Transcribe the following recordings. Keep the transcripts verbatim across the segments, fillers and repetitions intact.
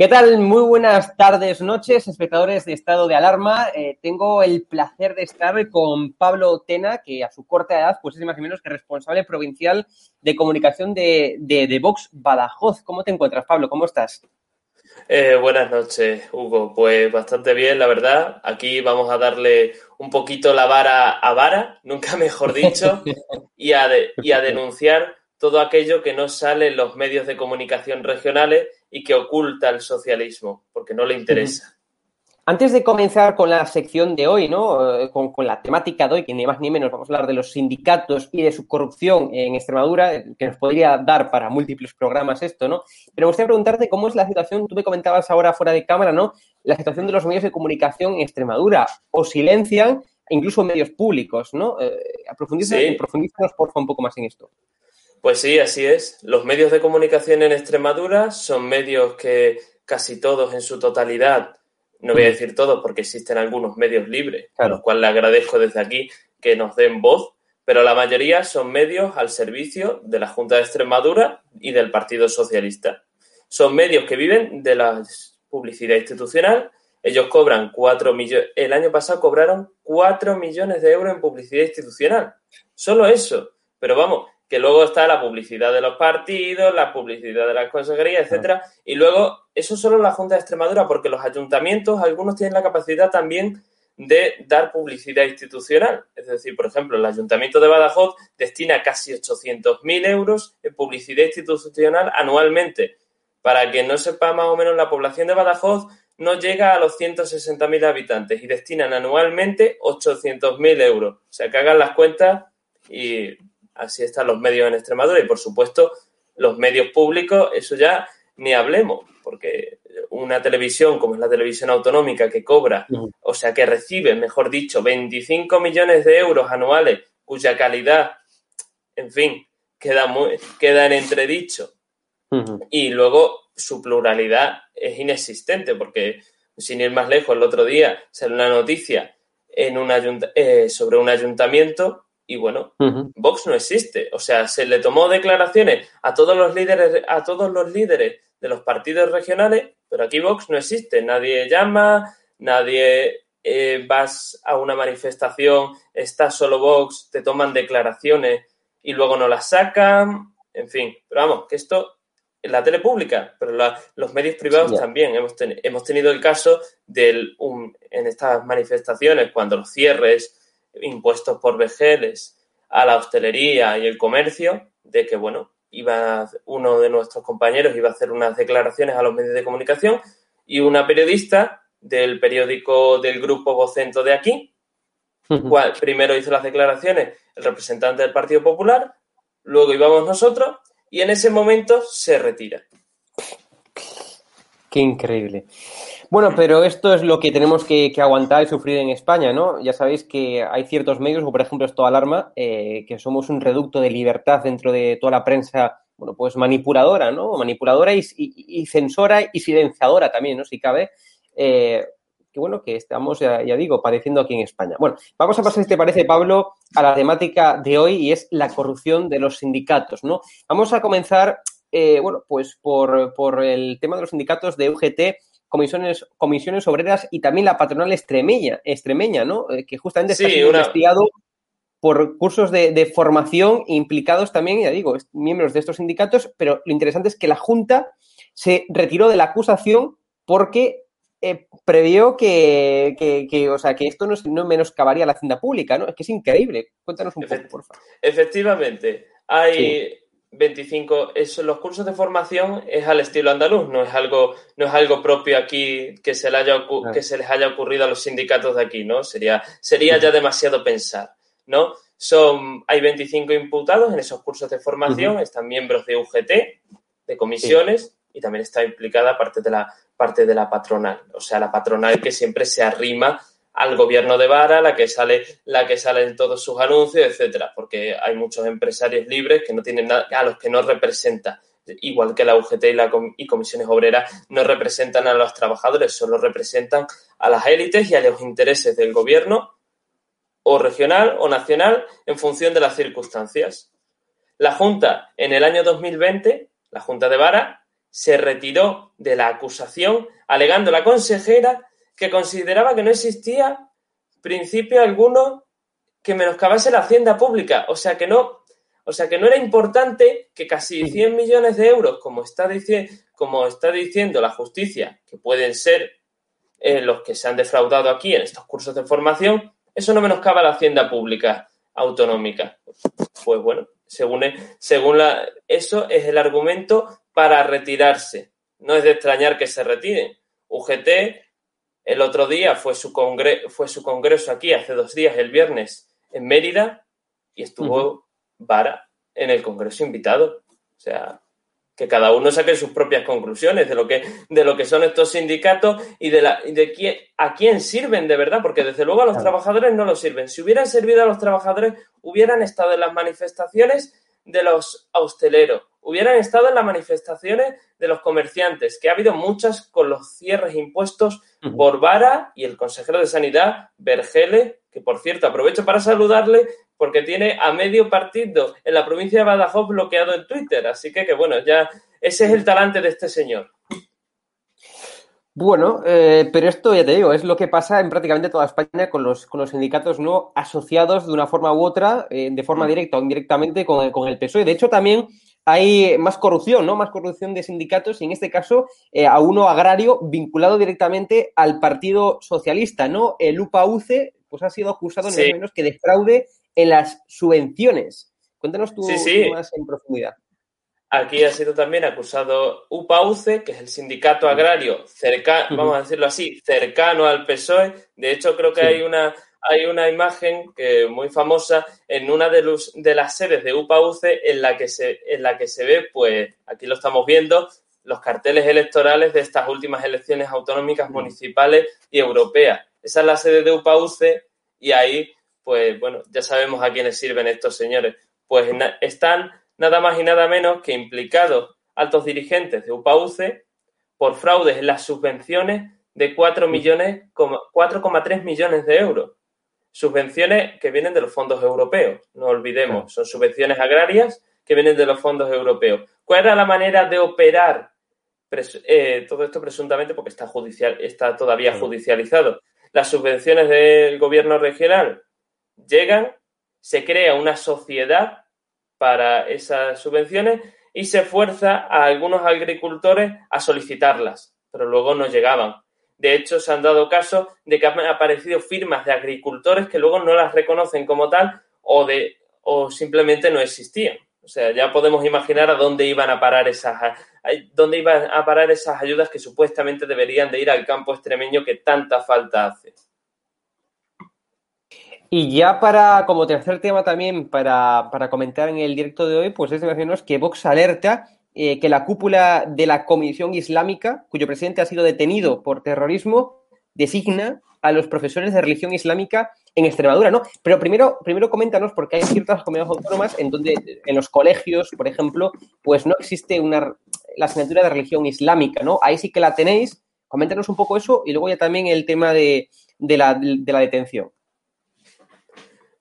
¿Qué tal? Muy buenas tardes, noches, espectadores de Estado de Alarma. Eh, tengo el placer de estar con Pablo Tena, que a su corta edad pues es más o menos que responsable provincial de comunicación de, de, de Vox Badajoz. ¿Cómo te encuentras, Pablo? ¿Cómo estás? Eh, buenas noches, Hugo. Pues bastante bien, la verdad. Aquí vamos a darle un poquito la vara a Vara, nunca mejor dicho, y, a de, y a denunciar todo aquello que no sale en los medios de comunicación regionales y que oculta el socialismo, porque no le interesa. Antes de comenzar con la sección de hoy, ¿no? Con, con la temática de hoy, que ni más ni menos vamos a hablar de los sindicatos y de su corrupción en Extremadura, que nos podría dar para múltiples programas esto, ¿no? Pero me gustaría preguntarte cómo es la situación, tú me comentabas ahora fuera de cámara, ¿no? La situación de los medios de comunicación en Extremadura, o silencian incluso medios públicos, ¿no? Eh, profundízanos, sí. profundízanos, por favor, un poco más en esto. Pues sí, así es. Los medios de comunicación en Extremadura son medios que casi todos en su totalidad, no voy a decir todos porque existen algunos medios libres, claro, a los cuales le agradezco desde aquí que nos den voz, pero la mayoría son medios al servicio de la Junta de Extremadura y del Partido Socialista. Son medios que viven de la publicidad institucional. Ellos cobran cuatro millones, el año pasado cobraron cuatro millones de euros en publicidad institucional. Solo eso, pero vamos, que luego está la publicidad de los partidos, la publicidad de las consejerías, etcétera. Y luego, eso solo la Junta de Extremadura, porque los ayuntamientos, algunos tienen la capacidad también de dar publicidad institucional. Es decir, por ejemplo, el Ayuntamiento de Badajoz destina casi ochocientos mil euros en publicidad institucional anualmente. Para que no sepa más o menos, la población de Badajoz no llega a los ciento sesenta mil habitantes y destinan anualmente ochocientos mil euros. O sea, que hagan las cuentas y... Así están los medios en Extremadura y, por supuesto, los medios públicos, eso ya ni hablemos, porque una televisión como es la televisión autonómica que cobra, uh-huh. o sea, que recibe, mejor dicho, veinticinco millones de euros anuales, cuya calidad, en fin, queda, muy, queda en entredicho. Uh-huh. Y luego su pluralidad es inexistente, porque, sin ir más lejos, el otro día salió una noticia en un ayunt- eh, sobre un ayuntamiento. Y bueno, uh-huh. Vox no existe. O sea, se le tomó declaraciones a todos los líderes, a todos los líderes de los partidos regionales, pero aquí Vox no existe. Nadie llama, nadie eh, vas a una manifestación, estás solo Vox, te toman declaraciones y luego no las sacan, en fin. Pero vamos, que esto en la tele pública, pero la, los medios privados sí, también. Hemos, ten, hemos tenido el caso del, un, en estas manifestaciones, cuando los cierres impuestos por Vergeles a la hostelería y el comercio, de que, bueno, iba uno de nuestros compañeros iba a hacer unas declaraciones a los medios de comunicación y una periodista del periódico del grupo Vocento de aquí, uh-huh. cual, primero hizo las declaraciones el representante del Partido Popular, luego íbamos nosotros y en ese momento se retira. Qué increíble. Bueno, pero esto es lo que tenemos que, que aguantar y sufrir en España, ¿no? Ya sabéis que hay ciertos medios, como por ejemplo Estado de Alarma, eh, que somos un reducto de libertad dentro de toda la prensa, bueno, pues manipuladora, ¿no? Manipuladora y, y, y censora y silenciadora también, ¿no? Si cabe. Eh, que bueno, que estamos, ya, ya digo, padeciendo aquí en España. Bueno, vamos a pasar, si te parece, Pablo, a la temática de hoy, y es la corrupción de los sindicatos, ¿no? Vamos a comenzar, eh, bueno, pues por, por el tema de los sindicatos de U G T, Comisiones, Comisiones Obreras y también la patronal extremeña, extremeña, ¿no? Que justamente sí, está siendo una... investigado por cursos de, de formación implicados también, ya digo, miembros de estos sindicatos, pero lo interesante es que la Junta se retiró de la acusación porque eh, previó que, que, que, o sea, que esto no, no menoscabaría la hacienda pública, ¿no? Es que es increíble. Cuéntanos un Efect- poco, por favor. Efectivamente, hay... Sí. veinticinco, eso, los cursos de formación es al estilo andaluz, no es algo, no es algo propio aquí que se, le haya, que se les haya ocurrido a los sindicatos de aquí, ¿no? Sería, sería ya demasiado pensar, ¿no? Son, hay veinticinco imputados en esos cursos de formación, uh-huh. están miembros de U G T, de comisiones, sí. y también está implicada parte de la, parte de la patronal, o sea, la patronal que siempre se arrima al gobierno de Vara, la que sale, la que sale en todos sus anuncios, etcétera, porque hay muchos empresarios libres que no tienen nada, a los que no representa, igual que la U G T y, la, y Comisiones Obreras no representan a los trabajadores, solo representan a las élites y a los intereses del gobierno o regional o nacional en función de las circunstancias. La Junta, en el año dos mil veinte, la Junta de Vara se retiró de la acusación alegando la consejera que consideraba que no existía principio alguno que menoscabase la hacienda pública. O sea, que no, o sea, que no era importante que casi cien millones de euros, como está, dice, como está diciendo la justicia, que pueden ser eh, los que se han defraudado aquí en estos cursos de formación, eso no menoscaba la hacienda pública autonómica. Pues bueno, según, según la, eso es el argumento para retirarse. No es de extrañar que se retiren. U G T... El otro día fue su, congre- fue su congreso aquí, hace dos días, el viernes, en Mérida, y estuvo uh-huh. Vara en el congreso invitado. O sea, que cada uno saque sus propias conclusiones de lo que, de lo que son estos sindicatos y de, la, y de quién, a quién sirven de verdad, porque desde luego a los trabajadores no los sirven. Si hubieran servido a los trabajadores, hubieran estado en las manifestaciones de los hosteleros, hubieran estado en las manifestaciones de los comerciantes, que ha habido muchas con los cierres impuestos por Vara y el consejero de Sanidad, Bergele, que por cierto aprovecho para saludarle porque tiene a medio partido en la provincia de Badajoz bloqueado en Twitter, así que, que bueno, ya ese es el talante de este señor. Bueno, eh, pero esto, ya te digo, es lo que pasa en prácticamente toda España con los con los sindicatos no asociados de una forma u otra, eh, de forma directa o indirectamente con el, con el P S O E. De hecho, también hay más corrupción, ¿no? Más corrupción de sindicatos y, en este caso, eh, a uno agrario vinculado directamente al Partido Socialista, ¿no? El U P A U C E, pues ha sido acusado, sí. ni menos que de fraude en las subvenciones. Cuéntanos tú, sí, sí. tú más en profundidad. Aquí ha sido también acusado U P A-U C E, que es el sindicato agrario cercano, vamos a decirlo así, cercano al P S O E. De hecho, creo que sí. hay una hay una imagen que muy famosa en una de, los, de las sedes de U P A-U C E en la que se en la que se ve, pues aquí lo estamos viendo, los carteles electorales de estas últimas elecciones autonómicas, municipales y europeas. Esa es la sede de U P A-U C E y ahí, pues bueno, ya sabemos a quiénes sirven estos señores. Pues na- están nada más y nada menos que implicados altos dirigentes de U P A-U C E por fraudes en las subvenciones de cuatro millones, cuatro coma tres millones de euros. Subvenciones que vienen de los fondos europeos, no olvidemos, son subvenciones agrarias que vienen de los fondos europeos. ¿Cuál era la manera de operar? Pres- eh, todo esto presuntamente porque está, judicial, está todavía judicializado. las subvenciones del gobierno regional llegan, se crea una sociedad para esas subvenciones y se fuerza a algunos agricultores a solicitarlas, pero luego no llegaban. De hecho, se han dado casos de que han aparecido firmas de agricultores que luego no las reconocen como tal o, de, o simplemente no existían. O sea, ya podemos imaginar a dónde iban a parar esas, a dónde iban a parar esas ayudas que supuestamente deberían de ir al campo extremeño que tanta falta hace. Y ya para, como tercer tema también, para, para comentar en el directo de hoy, pues es decirnos que Vox alerta eh, que la cúpula de la Comisión Islámica, cuyo presidente ha sido detenido por terrorismo, designa a los profesores de religión islámica en Extremadura, ¿no? Pero primero, primero coméntanos, porque hay ciertas comunidades autónomas en donde, en los colegios, por ejemplo, pues no existe una la asignatura de religión islámica, ¿no? Ahí sí que la tenéis. Coméntanos un poco eso y luego ya también el tema de, de, la, de la detención.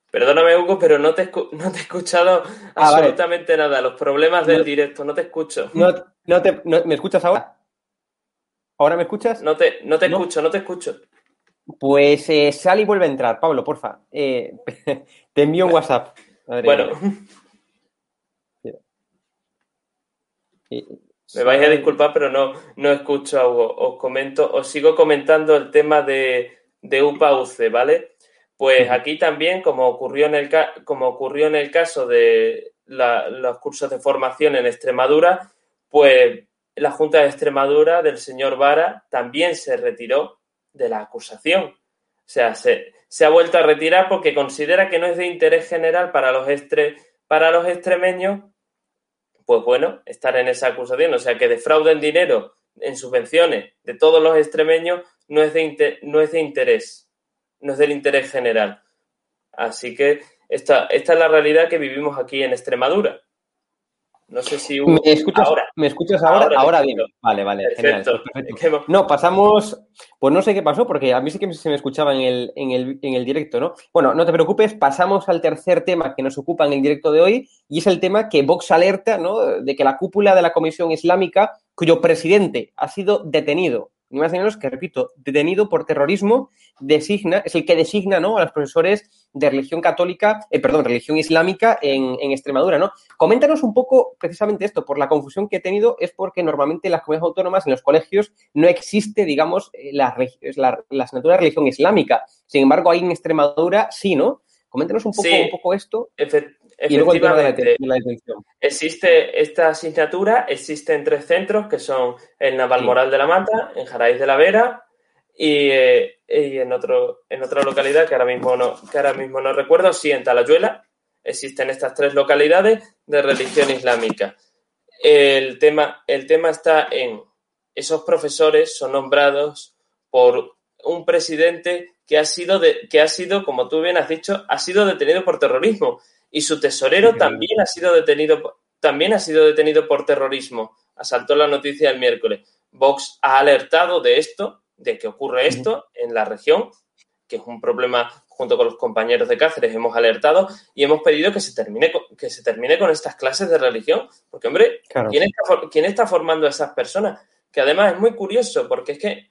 Perdóname, Hugo, pero no te, no te he escuchado ah, absolutamente vale. nada. Los problemas del no, directo, no te escucho. No, no te, no, ¿me escuchas ahora? ¿Ahora me escuchas? No te, no te no. escucho, no te escucho. Pues eh, sal y vuelve a entrar, Pablo, porfa. Eh, te envío un WhatsApp. Madre bueno. Me vais a disculpar, pero no, no escucho a Hugo. Os comento, os sigo comentando el tema de, de U P A U C E, ¿vale? Pues aquí también, como ocurrió en el, como ocurrió en el caso de la, los cursos de formación en Extremadura, pues la Junta de Extremadura del señor Vara también se retiró de la acusación. O sea, se, se ha vuelto a retirar porque considera que no es de interés general para los, estre, para los extremeños, pues bueno, estar en esa acusación. O sea, que defrauden dinero en subvenciones de todos los extremeños no es de, inter, no es de interés. No es del interés general. Así que esta, esta es la realidad que vivimos aquí en Extremadura. No sé si... Hugo, ¿Me escuchas ahora? ¿Me escuchas ahora? Ahora, ahora bien. Vale, vale. Perfecto. Genial, perfecto. No, pasamos... Pues no sé qué pasó, porque a mí sí que se me escuchaba en el, en el, en el directo, ¿no? Bueno, no te preocupes, pasamos al tercer tema que nos ocupa en el directo de hoy, y es el tema que Vox alerta, ¿no?, de que la cúpula de la Comisión Islámica, cuyo presidente ha sido detenido, ni más ni menos que, repito, detenido por terrorismo, designa, es el que designa, ¿no?, a los profesores de religión católica, eh, perdón, religión islámica en, en Extremadura, ¿no? Coméntanos un poco precisamente esto, por la confusión que he tenido, es porque normalmente en las comunidades autónomas, en los colegios, no existe, digamos, la, la, la asignatura de religión islámica. Sin embargo, ahí en Extremadura sí, ¿no? Coméntanos un poco, sí, un poco esto efe, y luego el tema de la, de la detención. Existe esta asignatura, existen tres centros que son en Navalmoral de la Mata, en Jaraíz de la Vera y, eh, y en otro en otra localidad que ahora mismo no que ahora mismo no recuerdo, sí, en Talayuela. Existen estas tres localidades de religión islámica. El tema el tema está en esos profesores son nombrados por un presidente que ha sido, de, que ha sido, como tú bien has dicho, ha sido detenido por terrorismo. Y su tesorero sí, también sí. ha sido detenido también ha sido detenido por terrorismo. Asaltó la noticia el miércoles. Vox ha alertado de esto, de que ocurre esto en la región, que es un problema junto con los compañeros de Cáceres. Hemos alertado y hemos pedido que se termine con, que se termine con estas clases de religión. Porque, hombre, claro. ¿quién está, ¿quién está formando a esas personas? Que además es muy curioso, porque es que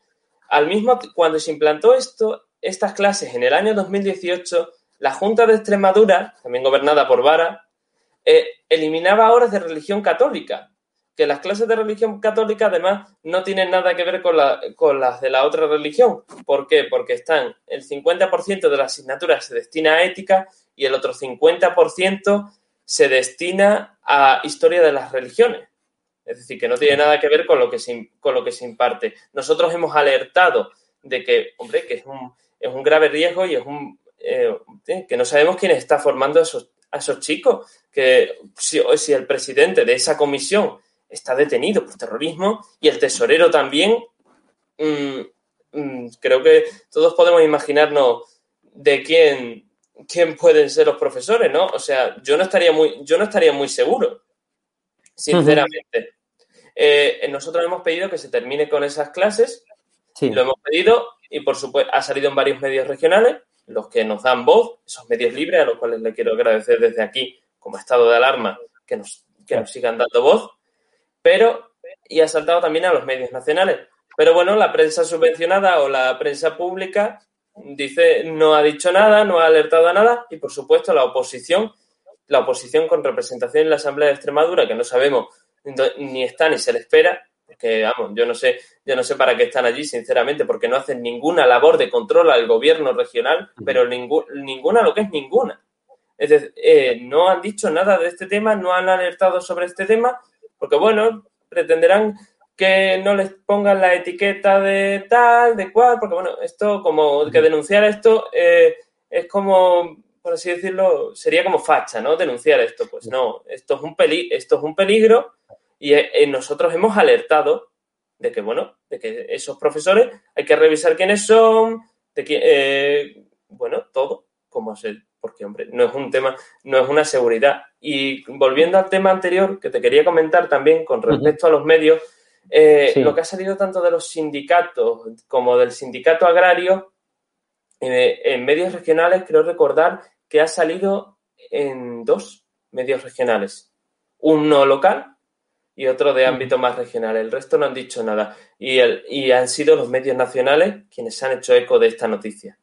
al mismo cuando se implantó esto... Estas clases en el año dos mil dieciocho, la Junta de Extremadura, también gobernada por Vara, eh, eliminaba horas de religión católica, que las clases de religión católica además no tienen nada que ver con, la, con las de la otra religión. ¿Por qué? Porque están el cincuenta por ciento de las asignaturas se destina a ética y el otro cincuenta por ciento se destina a historia de las religiones. Es decir, que no tiene nada que ver con lo que se, con lo que se imparte. Nosotros hemos alertado de que, hombre, que es un... Es un grave riesgo y es un eh, que no sabemos quién está formando a esos, a esos chicos. Que si, si el presidente de esa comisión está detenido por terrorismo y el tesorero también, mmm, mmm, creo que todos podemos imaginarnos de quién, quién pueden ser los profesores, ¿no? O sea, yo no estaría muy, yo no estaría muy seguro, sinceramente. Uh-huh. Eh, nosotros hemos pedido que se termine con esas clases. Sí. Lo hemos pedido y, por supuesto, ha salido en varios medios regionales, los que nos dan voz, esos medios libres, a los cuales le quiero agradecer desde aquí, como Estado de Alarma, que nos, que nos sigan dando voz, pero, y ha saltado también a los medios nacionales. Pero, bueno, la prensa subvencionada o la prensa pública dice, no ha dicho nada, no ha alertado a nada y, por supuesto, la oposición, la oposición con representación en la Asamblea de Extremadura, que no sabemos ni está ni se le espera, porque, vamos, yo no sé, yo no sé para qué están allí, sinceramente, porque no hacen ninguna labor de control al gobierno regional, pero ningu- ninguna lo que es ninguna. Es decir, eh, no han dicho nada de este tema, no han alertado sobre este tema, porque, bueno, pretenderán que no les pongan la etiqueta de tal, de cual, porque, bueno, esto, como que denunciar esto eh, es como, por así decirlo, sería como facha, ¿no? Denunciar esto, pues no, esto es un peli- esto es un peligro y eh, nosotros hemos alertado de que, bueno, de que esos profesores hay que revisar quiénes son, de que, eh, bueno, todo, como se... Porque, hombre, no es un tema, no es una seguridad. Y volviendo al tema anterior, que te quería comentar también con respecto a los medios, eh, sí. Lo que ha salido tanto de los sindicatos como del sindicato agrario, eh, en medios regionales, creo recordar que ha salido en dos medios regionales. Uno local y otro de ámbito más regional. El resto no han dicho nada. Y, el, y han sido los medios nacionales quienes han hecho eco de esta noticia.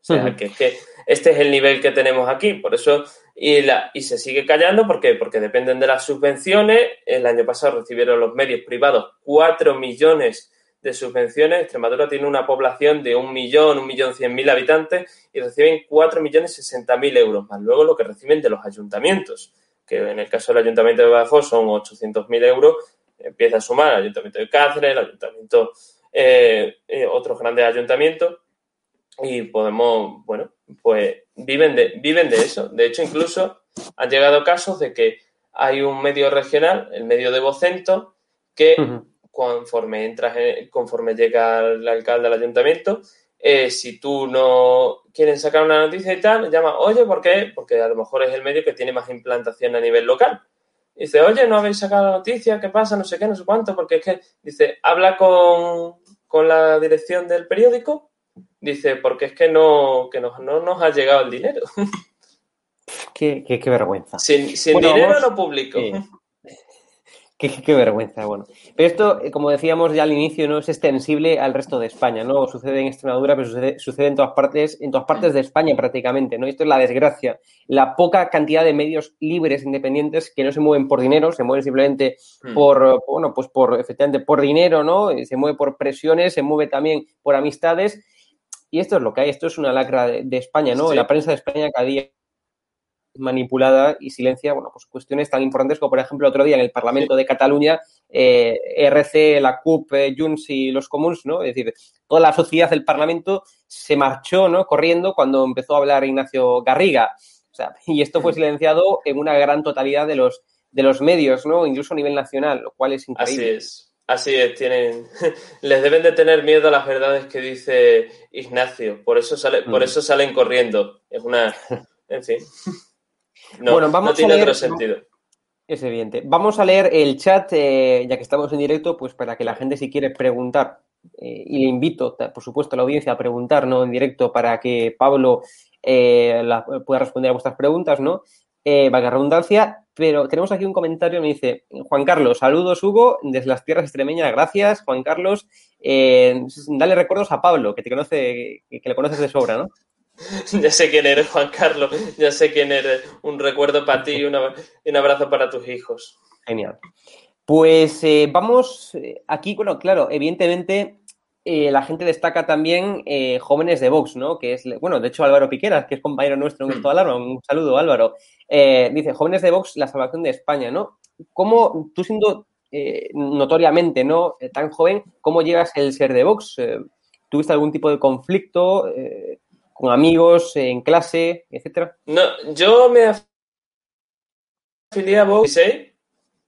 O sea, uh-huh. que, que este es el nivel que tenemos aquí, por eso, y, la, y se sigue callando, ¿por qué? Porque dependen de las subvenciones. El año pasado recibieron los medios privados cuatro millones de subvenciones. Extremadura tiene una población de un millón, un millón cien mil habitantes y reciben cuatro millones sesenta mil euros, más luego lo que reciben de los ayuntamientos, que en el caso del Ayuntamiento de Badajoz son ochocientos mil euros, empieza a sumar el Ayuntamiento de Cáceres, el Ayuntamiento, eh, eh, otros grandes ayuntamientos. Y podemos, bueno, pues viven de viven de eso. De hecho, incluso han llegado casos de que hay un medio regional, el medio de Vocento, que uh-huh. conforme entras en, conforme llega el alcalde al ayuntamiento, eh, si tú no quieren sacar una noticia y tal, llama, oye, ¿por qué? Porque a lo mejor es el medio que tiene más implantación a nivel local. Y dice, oye, no habéis sacado la noticia, ¿qué pasa? No sé qué, no sé cuánto, porque es que, dice, habla con, con la dirección del periódico. Dice, porque es que no, que no, no nos ha llegado el dinero. Qué, qué, qué vergüenza. Sin, sin bueno, dinero vamos, no publico. Eh, qué, qué vergüenza, bueno. Pero esto, como decíamos ya al inicio, no es extensible al resto de España, ¿no? Sucede en Extremadura, pero sucede, sucede en todas partes, en todas partes de España prácticamente, ¿no? Esto es la desgracia. La poca cantidad de medios libres, independientes, que no se mueven por dinero, se mueven simplemente hmm. por, bueno, pues por, efectivamente, por dinero, ¿no? Se mueve por presiones, se mueve también por amistades. Y esto es lo que hay, esto es una lacra de, de España, ¿no? Sí. La prensa de España cada día manipulada y silencia, bueno, pues cuestiones tan importantes como, por ejemplo, el otro día en el Parlamento sí. de Cataluña, eh, R C, la C U P, eh, Junts y los Comuns, ¿no? Es decir, toda la sociedad del Parlamento se marchó, ¿no?, corriendo cuando empezó a hablar Ignacio Garriga. O sea, y esto fue silenciado en una gran totalidad de los, de los medios, ¿no? Incluso a nivel nacional, lo cual es increíble. Así es. Así es, tienen, les deben de tener miedo a las verdades que dice Ignacio, por eso sale, por eso salen corriendo. Es una, en fin, no, bueno, vamos no tiene a leer, otro sentido. Es evidente. Vamos a leer el chat, eh, ya que estamos en directo, pues para que la gente si quiere preguntar, eh, y le invito, por supuesto, a la audiencia a preguntar, ¿no?, en directo para que Pablo eh, la, pueda responder a vuestras preguntas, ¿no? Eh, valga redundancia, pero tenemos aquí un comentario, me dice Juan Carlos, saludos Hugo, desde las tierras extremeñas, gracias Juan Carlos, eh, dale recuerdos a Pablo, que te conoce, que le conoces de sobra, ¿no? Ya sé quién eres, Juan Carlos, ya sé quién eres, un recuerdo para ti y una, un abrazo para tus hijos. Genial. Pues eh, vamos aquí, bueno, claro, evidentemente... Eh, la gente destaca también eh, jóvenes de Vox, ¿no? Que es, bueno, de hecho Álvaro Piqueras, que es compañero nuestro en Estado de Alarma, un saludo Álvaro, eh, dice, jóvenes de Vox, la salvación de España, ¿no? ¿Cómo, tú siendo eh, notoriamente, ¿no?, eh, tan joven, cómo llegas el ser de Vox? Eh, ¿Tuviste algún tipo de conflicto eh, con amigos, eh, en clase, etcétera? No, yo me afilié a Vox, ¿eh?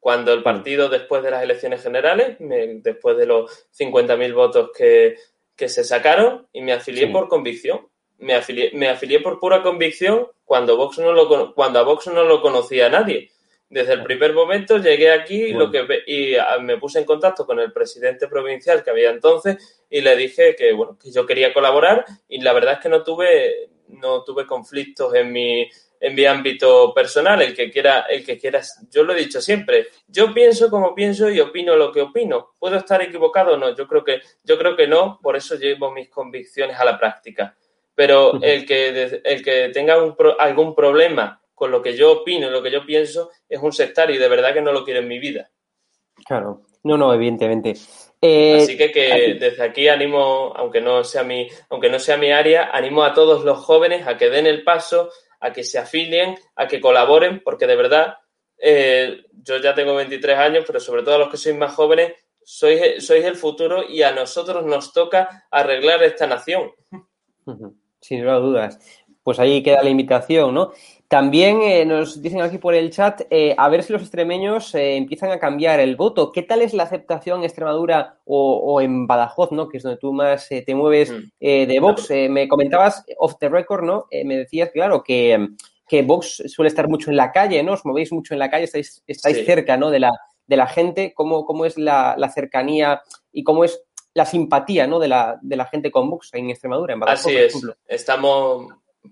Cuando el partido, después de las elecciones generales, me, después de los cincuenta mil votos que, que se sacaron, y me afilié sí. por convicción. Me afilié, me afilié por pura convicción cuando, Vox no lo, cuando a Vox no lo conocía nadie. Desde el primer momento llegué aquí bueno. lo que, y a, me puse en contacto con el presidente provincial que había entonces y le dije que, bueno, que yo quería colaborar y la verdad es que no tuve no tuve conflictos en mi, en mi ámbito personal, el que quiera, el que quieras, yo lo he dicho siempre, yo pienso como pienso y opino lo que opino, puedo estar equivocado o no, yo creo que, yo creo que no, por eso llevo mis convicciones a la práctica, pero el que, el que tenga un pro, algún problema con lo que yo opino, lo que yo pienso, es un sectario y de verdad que no lo quiero en mi vida. Claro, no, no, evidentemente. Eh, Así que, que aquí. Desde aquí animo, aunque no sea mi, aunque no sea mi área, animo a todos los jóvenes a que den el paso, a que se afilien, a que colaboren, porque de verdad, eh, yo ya tengo veintitrés años, pero sobre todo a los que sois más jóvenes, sois, sois el futuro y a nosotros nos toca arreglar esta nación. Sin lugar a dudas. Pues ahí queda la invitación, ¿no? También eh, nos dicen aquí por el chat, eh, a ver si los extremeños eh, empiezan a cambiar el voto. ¿Qué tal es la aceptación en Extremadura o, o en Badajoz, ¿no? Que es donde tú más eh, te mueves eh, de Vox. Eh, me comentabas, off the record, ¿no? Eh, me decías, claro, que, que Vox suele estar mucho en la calle, ¿no? Os movéis mucho en la calle, estáis, estáis sí. cerca, ¿no? De la, de la gente. ¿Cómo, cómo es la, la cercanía y cómo es la simpatía, ¿no? De la, de la gente con Vox en Extremadura, en Badajoz. Así es. Por ejemplo. Estamos...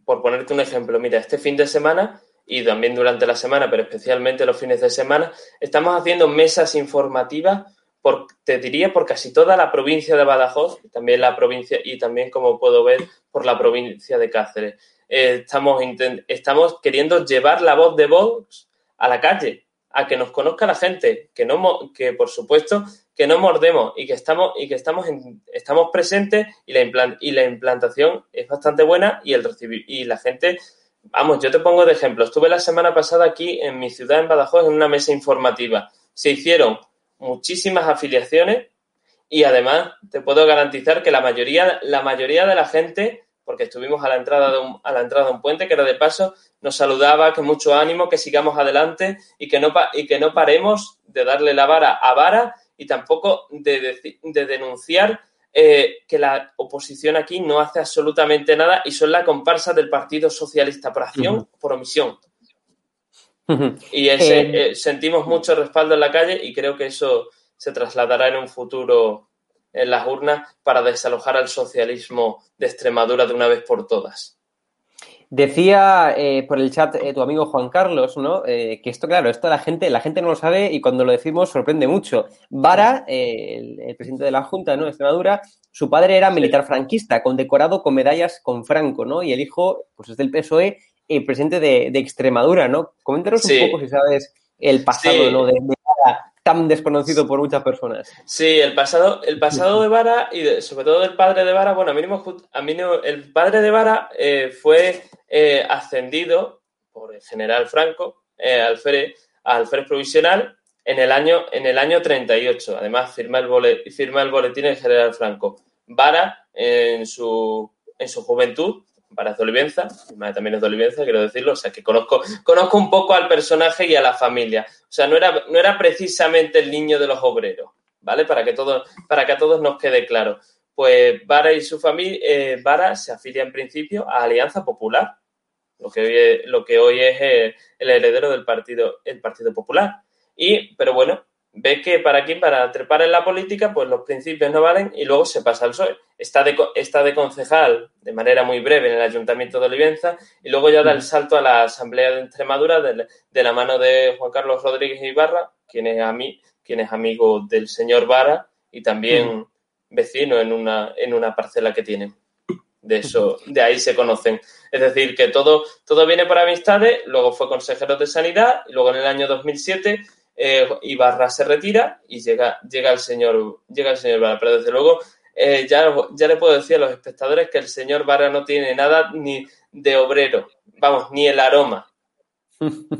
Por ponerte un ejemplo, mira, este fin de semana y también durante la semana, pero especialmente los fines de semana, estamos haciendo mesas informativas, por, te diría, por casi toda la provincia de Badajoz, también la provincia y también, como puedo ver, por la provincia de Cáceres. Eh, estamos, intent- estamos queriendo llevar la voz de Vox a la calle, a que nos conozca la gente, que, no, que por supuesto, que no mordemos y que estamos y que estamos en, estamos presentes y la implant, y la implantación es bastante buena y el recibir y la gente, vamos, yo te pongo de ejemplo, estuve la semana pasada aquí en mi ciudad en Badajoz en una mesa informativa, se hicieron muchísimas afiliaciones y además te puedo garantizar que la mayoría la mayoría de la gente, porque estuvimos a la entrada de un, a la entrada de un puente que era de paso, nos saludaba, que mucho ánimo, que sigamos adelante y que no y que no paremos de darle la vara a Vara. Y tampoco de, de, de denunciar eh, que la oposición aquí no hace absolutamente nada y son la comparsa del Partido Socialista por acción, uh-huh. por omisión. Uh-huh. Y ese, eh, eh, sentimos mucho respaldo en la calle y creo que eso se trasladará en un futuro en las urnas para desalojar al socialismo de Extremadura de una vez por todas. Decía eh, por el chat eh, tu amigo Juan Carlos, ¿no? Eh, que esto, claro, esto la gente, la gente no lo sabe y cuando lo decimos sorprende mucho. Vara, eh, el, el presidente de la Junta, ¿no? De Extremadura, su padre era militar franquista, condecorado con medallas con Franco, ¿no? Y el hijo, pues es del P S O E, el presidente de, de Extremadura, ¿no? Coméntanos sí. un poco si sabes el pasado, sí. ¿no? De, de Vara, tan desconocido por muchas personas. Sí, el pasado, el pasado de Vara y de, sobre todo del padre de Vara, bueno, a mí no, a mí no, el padre de Vara eh, fue eh, ascendido por el general Franco eh, alférez, a alférez provisional en el año en el año treinta y ocho. Además firma el boletín, firma el boletín el general Franco. Vara eh, en su en su juventud, Vara es de Olivenza, mi madre también es de Olivenza, quiero decirlo, o sea que conozco, conozco un poco al personaje y a la familia. O sea, no era, no era precisamente el niño de los obreros, ¿vale? Para que todos, para que a todos nos quede claro. Pues Vara y su familia, eh, Vara se afilia en principio a Alianza Popular, lo que hoy es, lo que hoy es el, el heredero del partido, el Partido Popular. Y, pero bueno, ve que para aquí, para trepar en la política, pues los principios no valen y luego se pasa al P S O E. Está de, está de concejal de manera muy breve en el Ayuntamiento de Olivenza y luego ya da el salto a la Asamblea de Extremadura de, de la mano de Juan Carlos Rodríguez Ibarra, quien es, a mí, quien es amigo del señor Vara y también mm. vecino en una, en una parcela que tiene. De eso, de ahí se conocen. Es decir, que todo, todo viene por amistades, luego fue consejero de Sanidad y luego en el año dos mil siete... Eh, Ibarra se retira y llega, llega el señor llega el señor Vara, pero desde luego eh, ya, ya le puedo decir a los espectadores que el señor Vara no tiene nada ni de obrero, vamos, ni el aroma,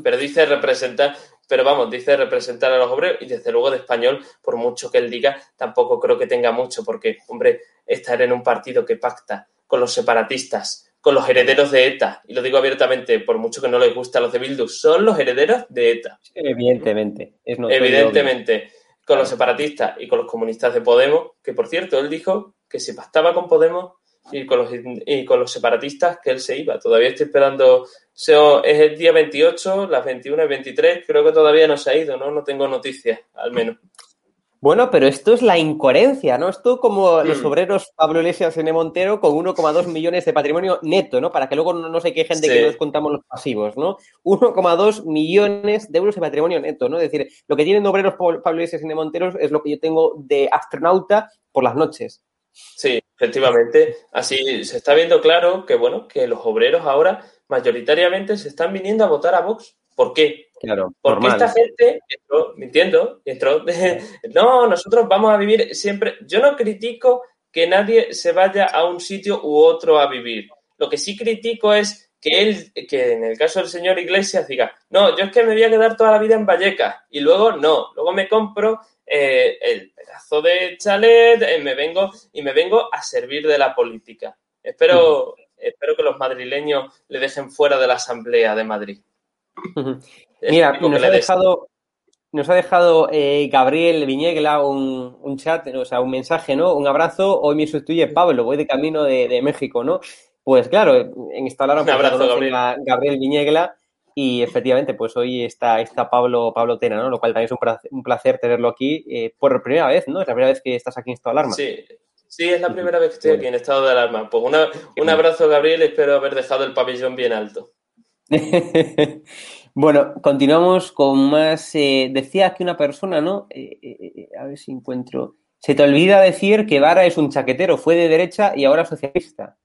pero dice representar, pero vamos, dice representar a los obreros y desde luego de español, por mucho que él diga, tampoco creo que tenga mucho porque, hombre, estar en un partido que pacta con los separatistas, con los herederos de ETA, y lo digo abiertamente, por mucho que no les guste a los de Bildu, son los herederos de ETA. Evidentemente. Es Evidentemente. Con claro. los separatistas y con los comunistas de Podemos, que por cierto, él dijo que se pactaba con Podemos y con los, y con los separatistas que él se iba. Todavía estoy esperando, so, es el día veintiocho, las veintiuna y veintitrés, creo que todavía no se ha ido, ¿no? No tengo noticias, al menos. Bueno, pero esto es la incoherencia, ¿no? Esto como los obreros Pablo Iglesias y N. Montero con uno coma dos millones de patrimonio neto, ¿no? Para que luego no, no se quejen de sí. que nos contamos los pasivos, ¿no? uno coma dos millones de euros de patrimonio neto, ¿no? Es decir, lo que tienen obreros Pablo Iglesias y N. Montero es lo que yo tengo de astronauta por las noches. Sí, efectivamente. Así se está viendo claro que, bueno, que los obreros ahora mayoritariamente se están viniendo a votar a Vox. ¿Por qué? Claro, porque normal. Esta gente, entró, mintiendo, entró, no, nosotros vamos a vivir siempre. Yo no critico que nadie se vaya a un sitio u otro a vivir. Lo que sí critico es que él, que en el caso del señor Iglesias diga, no, yo es que me voy a quedar toda la vida en Vallecas y luego no, luego me compro eh, el pedazo de chalet, eh, me vengo y me vengo a servir de la política. Espero, uh-huh. espero que los madrileños le dejen fuera de la Asamblea de Madrid. Uh-huh. Mira, nos ha dejado, nos ha dejado eh, Gabriel Viñegla un, un chat, o sea, un mensaje, ¿no? Un abrazo, hoy me sustituye Pablo, voy de camino de, de México, ¿no? Pues claro, en instalaron un abrazo Gabriel. A Gabriel Viñegla y efectivamente, pues hoy está, está Pablo, Pablo Tena, ¿no? Lo cual también es un placer, un placer tenerlo aquí eh, por primera vez, ¿no? Es la primera vez que estás aquí en Estado de Alarma. Sí, sí, es la primera vez que estoy aquí en Estado de Alarma. Pues una, un abrazo, Gabriel, espero haber dejado el pabellón bien alto. Bueno, continuamos con más. Eh, decía que una persona, ¿no? Eh, eh, eh, a ver si encuentro. Se te olvida decir que Vara es un chaquetero, fue de derecha y ahora socialista.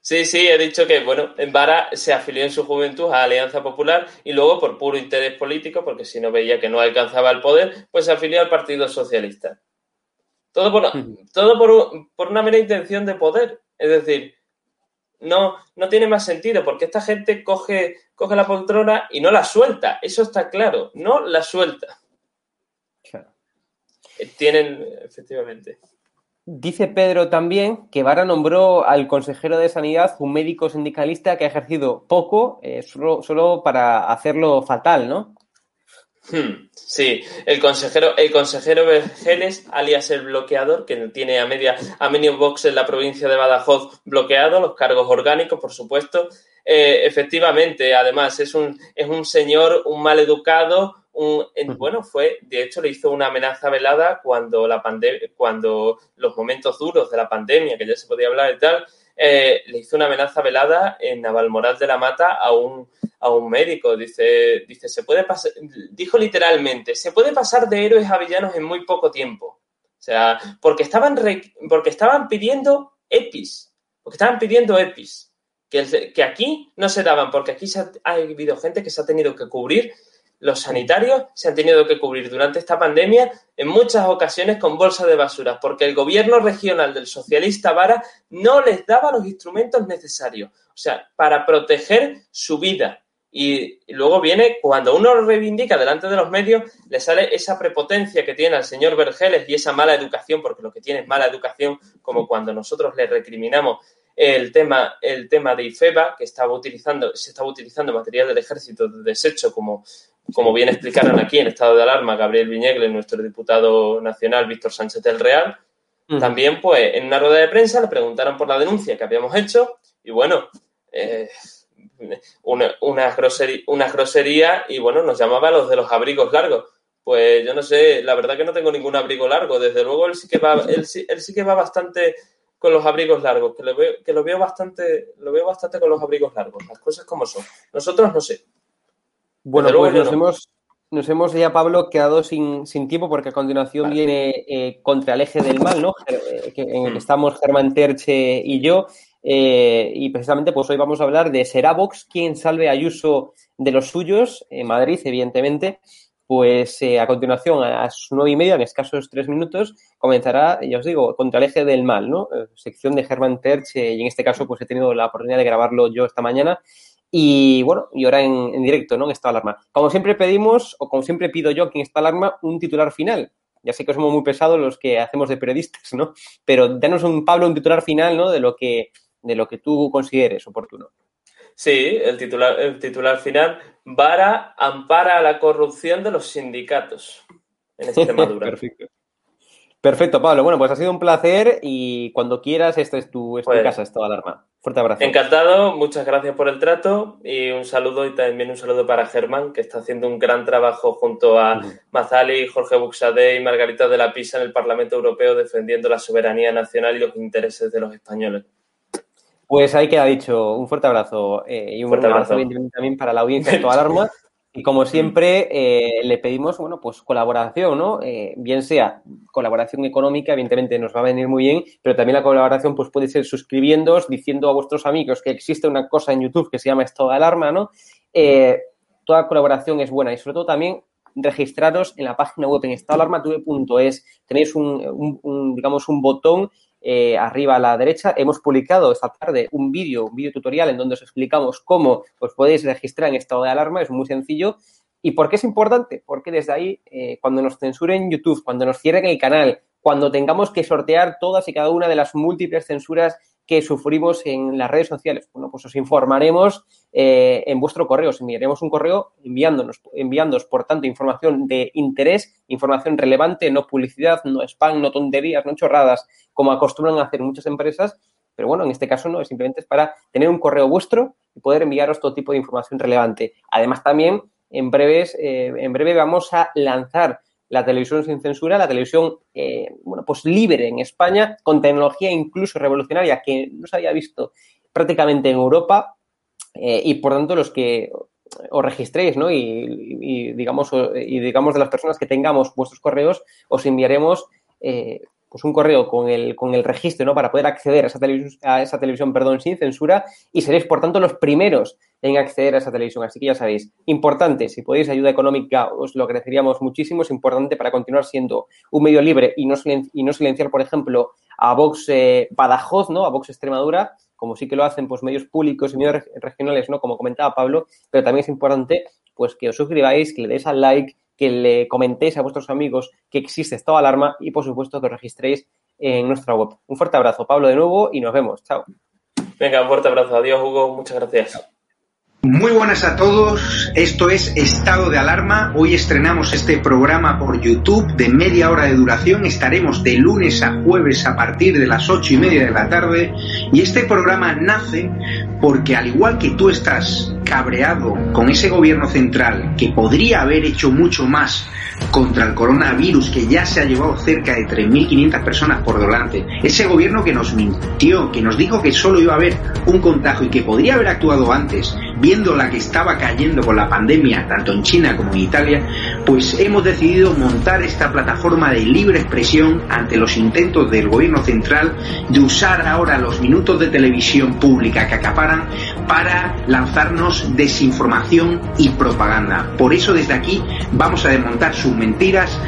Sí, sí, he dicho que, bueno, Vara se afilió en su juventud a Alianza Popular y luego, por puro interés político, porque si no veía que no alcanzaba el poder, pues se afilió al Partido Socialista. Todo por, uh-huh. todo por, un, por una mera intención de poder. Es decir, no, no tiene más sentido, porque esta gente coge, coge la poltrona y no la suelta, eso está claro, no la suelta. Claro. Tienen, efectivamente. Dice Pedro también que Vara nombró al consejero de Sanidad un médico sindicalista que ha ejercido poco, eh, solo, solo para hacerlo fatal, ¿no? Hmm, sí, el consejero, el consejero Vergeles, alias el bloqueador, que tiene a media, a medio Vox en la provincia de Badajoz bloqueado, los cargos orgánicos, por supuesto. Eh, efectivamente, además, es un, es un señor, un maleducado, un eh, bueno, fue, de hecho, le hizo una amenaza velada cuando la pandemia, cuando los momentos duros de la pandemia, que ya se podía hablar y tal, eh, le hizo una amenaza velada en Navalmoral de la Mata a un a un médico, dice, dice, se puede pasar, dijo literalmente, se puede pasar de héroes a villanos en muy poco tiempo. O sea, porque estaban re, porque estaban pidiendo EPIs, porque estaban pidiendo EPIs, que, el, que aquí no se daban, porque aquí se ha, ha habido gente que se ha tenido que cubrir, los sanitarios se han tenido que cubrir durante esta pandemia en muchas ocasiones con bolsas de basura, porque el gobierno regional del socialista Vara no les daba los instrumentos necesarios, o sea, para proteger su vida. Y luego viene, cuando uno lo reivindica delante de los medios, le sale esa prepotencia que tiene al señor Vergeles y esa mala educación, porque lo que tiene es mala educación, como cuando nosotros le recriminamos el tema, el tema de IFEBA, que estaba utilizando, se estaba utilizando material del ejército de desecho, como, como bien explicaron aquí en Estado de Alarma Gabriel Viñegla, nuestro diputado nacional Víctor Sánchez del Real. Mm. También, pues, en una rueda de prensa le preguntaron por la denuncia que habíamos hecho y, bueno... Eh, Una, una, grosería, una grosería y, bueno, nos llamaba a los de los abrigos largos. Pues yo no sé, la verdad que no tengo ningún abrigo largo. Desde luego él sí que va, él sí, él sí que va bastante con los abrigos largos, que lo veo, que lo veo bastante, lo veo bastante con los abrigos largos. Las cosas como son. Nosotros no sé. Bueno, desde pues luego, nos no. hemos nos hemos ya, Pablo, quedado sin, sin tiempo porque a continuación vale. viene eh, Contra el eje del mal, ¿no? En el que estamos Germán Terche y yo. Eh, y precisamente pues hoy vamos a hablar de ¿será Vox quien salve a Ayuso de los suyos? En Madrid, evidentemente, pues eh, a continuación a las nueve y media, en escasos tres minutos, comenzará, ya os digo, Contra el eje del mal, ¿no? Sección de Germán Terche, y en este caso pues he tenido la oportunidad de grabarlo yo esta mañana y bueno, y ahora en, en directo, ¿no? En Estado de Alarma. Como siempre pedimos, o como siempre pido yo aquí en Estado de Alarma, un titular final. Ya sé que somos muy pesados los que hacemos de periodistas, ¿no? Pero danos un, Pablo, un titular final, ¿no? De lo que de lo que tú consideres oportuno. Sí, el titular, el titular final, Vara ampara la corrupción de los sindicatos en Extremadura. Perfecto. Perfecto, Pablo. Bueno, pues ha sido un placer y cuando quieras, esta es tu, esta pues, casa, Estado de Alarma. Fuerte abrazo. Encantado, muchas gracias por el trato y un saludo y también un saludo para Germán, que está haciendo un gran trabajo junto a uh-huh. Mazali, Jorge Buxadé y Margarita de la Pisa en el Parlamento Europeo defendiendo la soberanía nacional y los intereses de los españoles. Pues ahí queda dicho. Un fuerte abrazo eh, y un fuerte abrazo, abrazo también para la audiencia de Estado de Alarma. Y como siempre, eh, le pedimos, bueno, pues colaboración, ¿no? Eh, bien sea colaboración económica, evidentemente nos va a venir muy bien, pero también la colaboración pues puede ser suscribiéndoos, diciendo a vuestros amigos que existe una cosa en YouTube que se llama Estado de Alarma, ¿no? Eh, toda colaboración es buena y sobre todo también registraros en la página web en estado alarma tv punto es. Tenéis un, un, un, digamos, un botón Eh, arriba a la derecha. Hemos publicado esta tarde un vídeo, un vídeo tutorial en donde os explicamos cómo os podéis registrar en estado de alarma. Es muy sencillo. ¿Y por qué es importante? Porque desde ahí, eh, cuando nos censuren YouTube, cuando nos cierren el canal, cuando tengamos que sortear todas y cada una de las múltiples censuras que sufrimos en las redes sociales, bueno, pues os informaremos eh, en vuestro correo. Os enviaremos un correo enviándonos, enviándoos, por tanto, información de interés, información relevante, no publicidad, no spam, no tonterías, no chorradas, como acostumbran a hacer muchas empresas, pero bueno, en este caso no, simplemente es para tener un correo vuestro y poder enviaros todo tipo de información relevante. Además, también, en, breves, eh, en breve vamos a lanzar la televisión sin censura, la televisión, eh, bueno, pues libre en España, con tecnología incluso revolucionaria que no se había visto prácticamente en Europa eh, y, por tanto, los que os registréis, ¿no? Y, y, y, digamos, y, digamos, de las personas que tengamos vuestros correos, os enviaremos Eh, pues un correo con el, con el registro, ¿no? Para poder acceder a esa televisión, a esa televisión, perdón, sin censura y seréis, por tanto, los primeros en acceder a esa televisión. Así que ya sabéis, importante, si podéis ayuda económica, os lo agradeceríamos muchísimo. Es importante para continuar siendo un medio libre y no, silen- y no silenciar, por ejemplo, a Vox eh, Badajoz, ¿no? A Vox Extremadura, como sí que lo hacen pues medios públicos y medios regionales, ¿no? Como comentaba Pablo, pero también es importante pues que os suscribáis, que le deis al like, que le comentéis a vuestros amigos que existe Estado de Alarma y, por supuesto, que os registréis en nuestra web. Un fuerte abrazo, Pablo, de nuevo, y nos vemos. Chao. Venga, un fuerte abrazo. Adiós, Hugo. Muchas gracias. Muy buenas a todos. Esto es Estado de Alarma. Hoy estrenamos este programa por YouTube de media hora de duración. Estaremos de lunes a jueves a partir de las ocho y media de la tarde. Y este programa nace porque, al igual que tú estás cabreado con ese gobierno central que podría haber hecho mucho más contra el coronavirus, que ya se ha llevado cerca de tres mil quinientas personas por delante, ese gobierno que nos mintió, que nos dijo que solo iba a haber un contagio y que podría haber actuado antes, viendo la que estaba cayendo con la pandemia tanto en China como en Italia, pues hemos decidido montar esta plataforma de libre expresión ante los intentos del gobierno central de usar ahora los minutos de televisión pública que acaparan para lanzarnos desinformación y propaganda. Por eso desde aquí vamos a desmontar sus mentiras,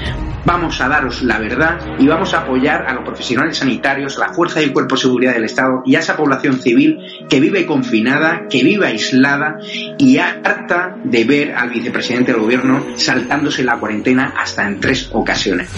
vamos a daros la verdad y vamos a apoyar a los profesionales sanitarios, a la fuerza y cuerpo de seguridad del Estado y a esa población civil que vive confinada, que vive aislada y harta de ver al vicepresidente del gobierno saltándose la cuarentena hasta en tres ocasiones.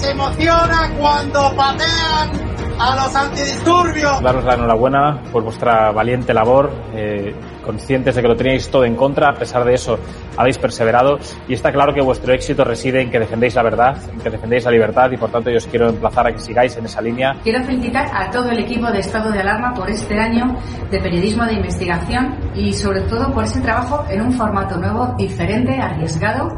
Se emociona cuando patean a los antidisturbios. Daros la enhorabuena por vuestra valiente labor, eh, conscientes de que lo teníais todo en contra, a pesar de eso habéis perseverado y está claro que vuestro éxito reside en que defendéis la verdad, en que defendéis la libertad y por tanto yo os quiero emplazar a que sigáis en esa línea. Quiero felicitar a todo el equipo de Estado de Alarma por este año de periodismo de investigación y sobre todo por ese trabajo en un formato nuevo, diferente, arriesgado,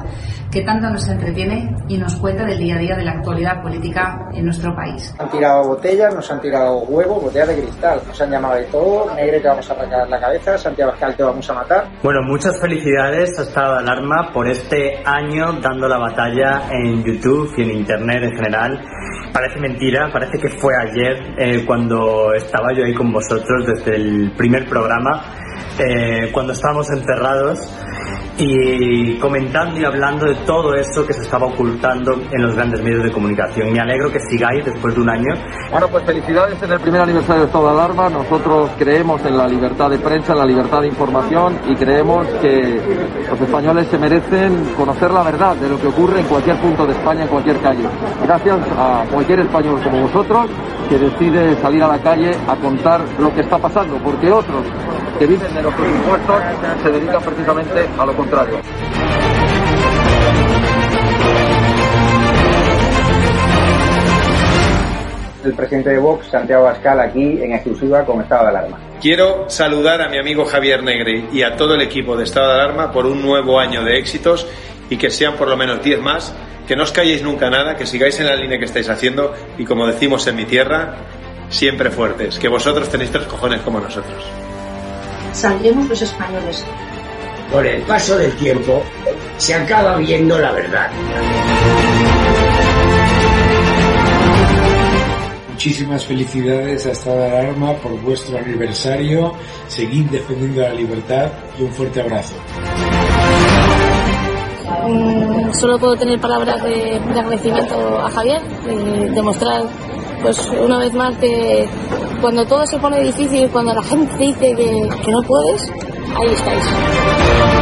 que tanto nos entretiene y nos cuenta del día a día de la actualidad política en nuestro país. Han tirado botellas, nos han tirado huevos, botellas de cristal, nos han llamado de todo, Negre te vamos a arrancar la cabeza, Santiago Abascal te vamos a matar. Bueno, muchas felicidades a Estado de Alarma por este año dando la batalla en YouTube y en Internet en general. Parece mentira, parece que fue ayer eh, cuando estaba yo ahí con vosotros desde el primer programa, eh, cuando estábamos encerrados y comentando y hablando de todo eso que se estaba ocultando en los grandes medios de comunicación. Me alegro que sigáis después de un año. Bueno, pues felicidades en el primer aniversario de Estado de Alarma. Nosotros creemos en la libertad de prensa, en la libertad de información y creemos que los españoles se merecen conocer la verdad de lo que ocurre en cualquier punto de España, en cualquier calle. Gracias a cualquier español como vosotros que decide salir a la calle a contar lo que está pasando, porque otros que viven de los presupuestos se dedican precisamente a lo contrario. El presidente de Vox, Santiago Abascal, aquí en exclusiva con Estado de Alarma. Quiero saludar a mi amigo Javier Negre y a todo el equipo de Estado de Alarma por un nuevo año de éxitos y que sean por lo menos diez más, que no os calléis nunca nada, que sigáis en la línea que estáis haciendo y, como decimos en mi tierra, siempre fuertes, que vosotros tenéis tres cojones como nosotros. Saldremos los españoles. Con el paso del tiempo se acaba viendo la verdad. Muchísimas felicidades a Estado de Alarma por vuestro aniversario. Seguid defendiendo la libertad y un fuerte abrazo. Mm, solo puedo tener palabras de, de agradecimiento a Javier, eh, demostrar pues una vez más que cuando todo se pone difícil, cuando la gente dice que, que no puedes, ahí estáis.